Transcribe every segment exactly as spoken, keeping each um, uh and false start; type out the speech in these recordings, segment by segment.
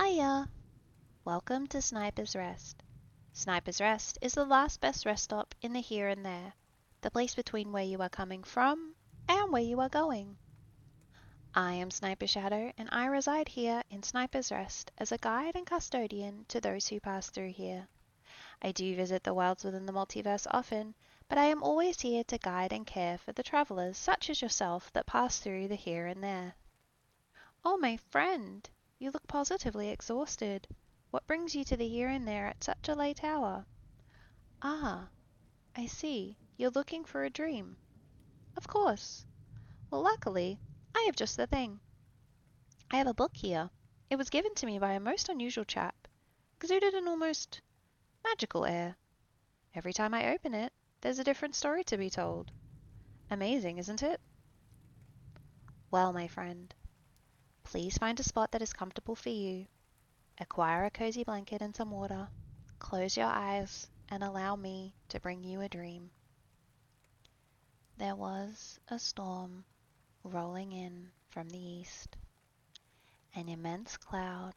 Hiya! Welcome to Sniper's Rest. Sniper's Rest is the last best rest stop in the here and there, the place between where you are coming from and where you are going. I am Sniper Shadow and I reside here in Sniper's Rest as a guide and custodian to those who pass through here. I do visit the worlds within the multiverse often, but I am always here to guide and care for the travellers such as yourself that pass through the here and there. Oh my friend! You look positively exhausted. What brings you to the here and there at such a late hour? Ah, I see. You're looking for a dream. Of course. Well, luckily, I have just the thing. I have a book here. It was given to me by a most unusual chap. Exuded an almost magical air. Every time I open it, there's a different story to be told. Amazing, isn't it? Well, my friend, please find a spot that is comfortable for you. Acquire a cozy blanket and some water. Close your eyes and allow me to bring you a dream. There was a storm rolling in from the east. An immense cloud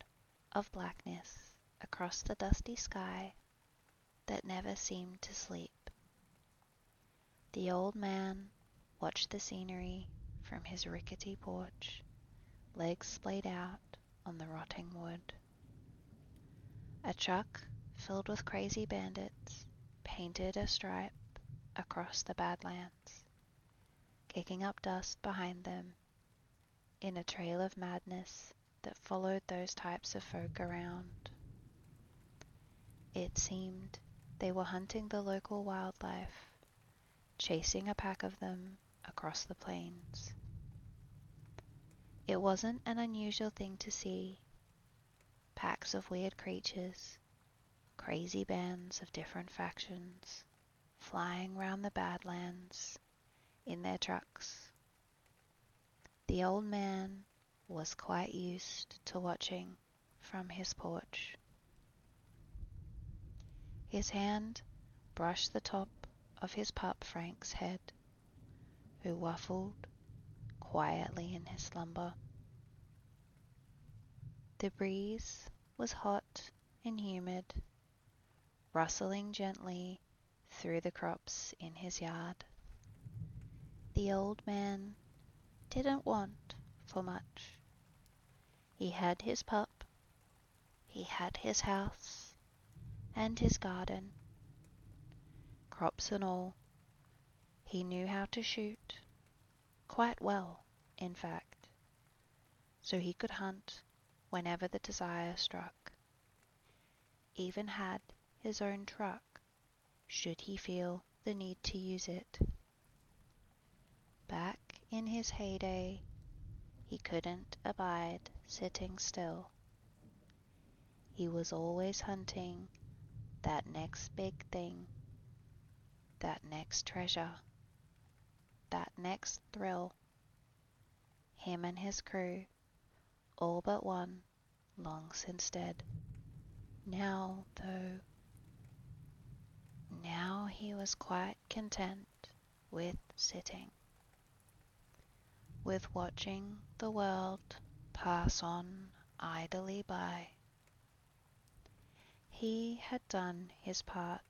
of blackness across the dusty sky that never seemed to sleep. The old man watched the scenery from his rickety porch, legs splayed out on the rotting wood. A truck filled with crazy bandits painted a stripe across the Badlands, kicking up dust behind them in a trail of madness that followed those types of folk around. It seemed they were hunting the local wildlife, chasing a pack of them across the plains. It wasn't an unusual thing to see. Packs of weird creatures, crazy bands of different factions, flying round the Badlands in their trucks. The old man was quite used to watching from his porch. His hand brushed the top of his pup Frank's head, who waffled quietly in his slumber. The breeze was hot and humid, rustling gently through the crops in his yard. The old man didn't want for much. He had his pup, he had his house, and his garden. Crops and all, he knew how to shoot, quite well, in fact, so he could hunt whenever the desire struck. Even had his own truck, should he feel the need to use it. Back in his heyday, he couldn't abide sitting still. He was always hunting that next big thing, that next treasure, that next thrill. Him and his crew, all but one, long since dead. Now, though, now he was quite content with sitting, with watching the world pass on idly by. He had done his part.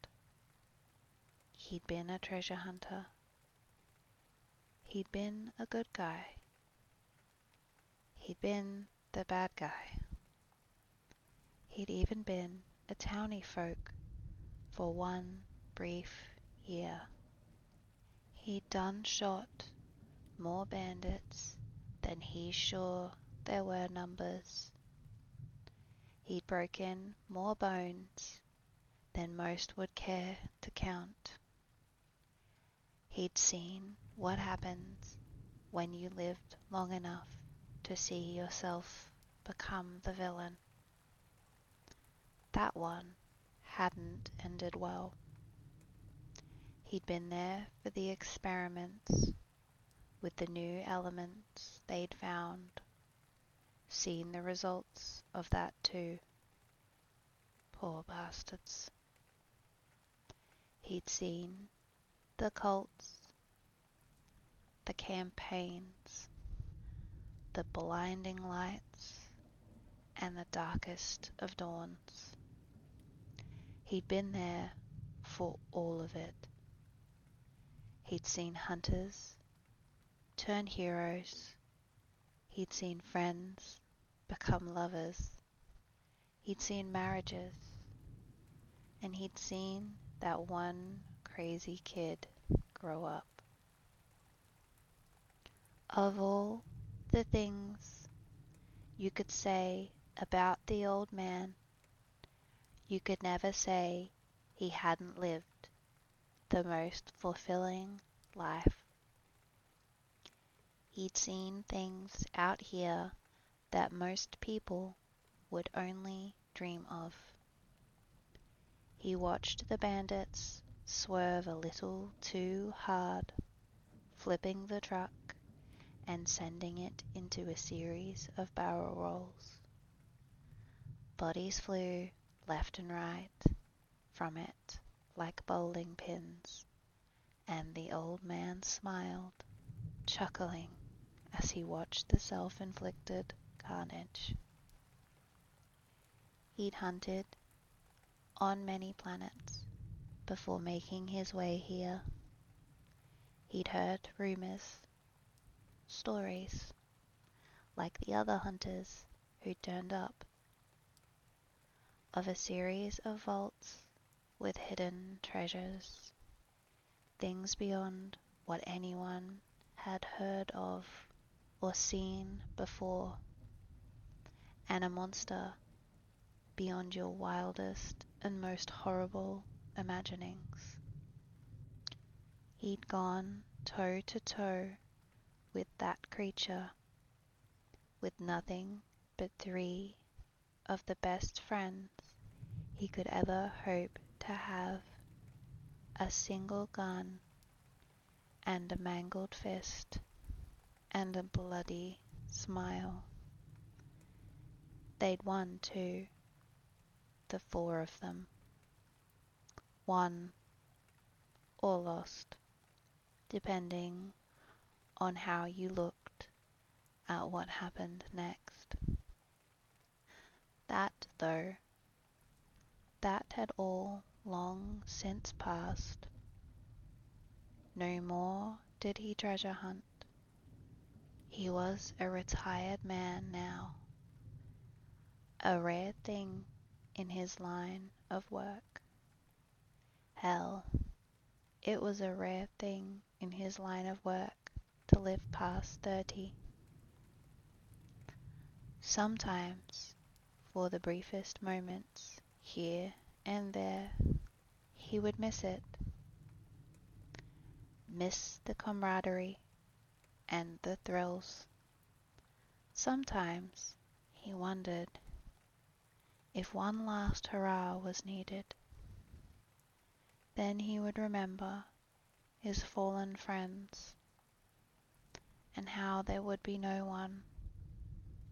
He'd been a treasure hunter. He'd been a good guy. He'd been the bad guy. He'd even been a townie folk for one brief year. He'd done shot more bandits than he's sure there were numbers. He'd broken more bones than most would care to count. He'd seen what happens when you lived long enough to see yourself become the villain. That one hadn't ended well. He'd been there for the experiments with the new elements they'd found, seen the results of that too. Poor bastards. He'd seen the cults, the campaigns, the blinding lights, and the darkest of dawns. He'd been there for all of it. He'd seen hunters turn heroes. He'd seen friends become lovers. He'd seen marriages. And he'd seen that one crazy kid grow up. Of all the things you could say about the old man, you could never say he hadn't lived the most fulfilling life. He'd seen things out here that most people would only dream of. He watched the bandits swerve a little too hard, flipping the truck and sending it into a series of barrel rolls. Bodies flew left and right from it like bowling pins, and the old man smiled, chuckling, as he watched the self-inflicted carnage. He'd hunted on many planets before making his way here. He'd heard rumors, stories, like the other hunters who turned up, of a series of vaults with hidden treasures, things beyond what anyone had heard of or seen before, and a monster beyond your wildest and most horrible imaginings. He'd gone toe to toe with that creature, with nothing but three of the best friends he could ever hope to have, a single gun, and a mangled fist, and a bloody smile. They'd won too, the four of them. Won or lost, depending on how you looked at what happened next. That, though, that had all long since passed. No more did he treasure hunt. He was a retired man now, a rare thing in his line of work. Hell, it was a rare thing in his line of work to live past thirty. Sometimes, for the briefest moments, here and there, he would miss it. Miss the camaraderie and the thrills. Sometimes he wondered if one last hurrah was needed. Then he would remember his fallen friends and how there would be no one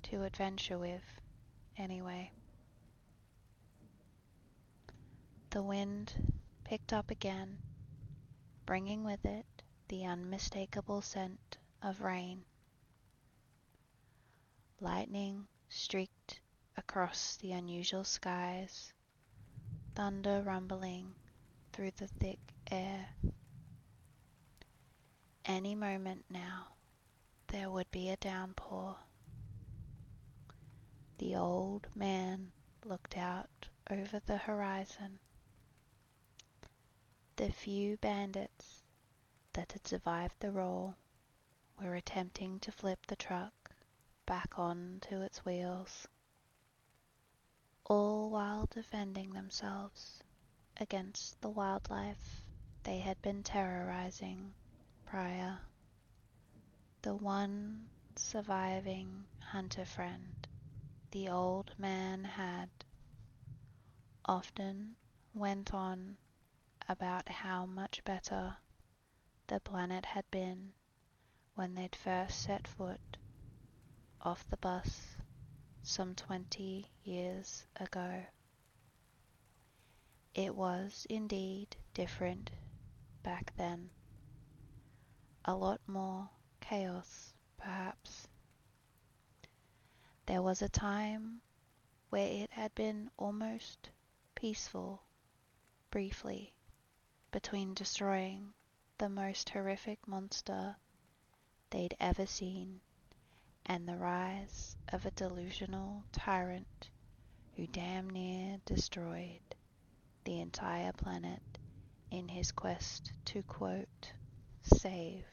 to adventure with anyway. The wind picked up again, bringing with it the unmistakable scent of rain. Lightning streaked across the unusual skies, thunder rumbling through the thick air. Any moment now, there would be a downpour. The old man looked out over the horizon. The few bandits that had survived the roll were attempting to flip the truck back onto its wheels, all while defending themselves against the wildlife they had been terrorizing prior. The one surviving hunter friend the old man had often went on about how much better the planet had been when they'd first set foot off the bus some twenty years ago. It was indeed different back then. A lot more chaos, perhaps. There was a time where it had been almost peaceful briefly between destroying the most horrific monster they'd ever seen and the rise of a delusional tyrant who damn near destroyed the entire planet in his quest to, quote, save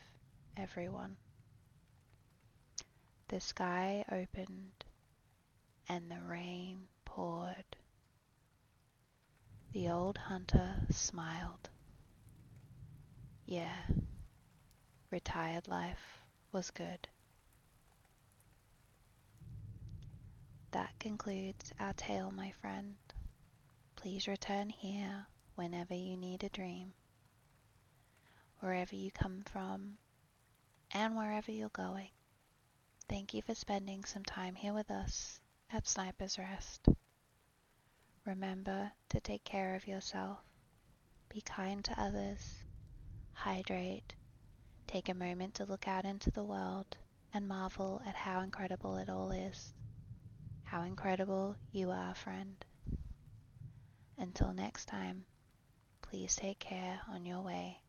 everyone. The sky opened and the rain poured. The old hunter smiled. Yeah, retired life was good. That concludes our tale, my friend. Please return here whenever you need a dream. Wherever you come from, and wherever you're going, thank you for spending some time here with us at Sniper's Rest. Remember to take care of yourself, be kind to others, hydrate, take a moment to look out into the world and marvel at how incredible it all is. How incredible you are, friend. Until next time, please take care on your way.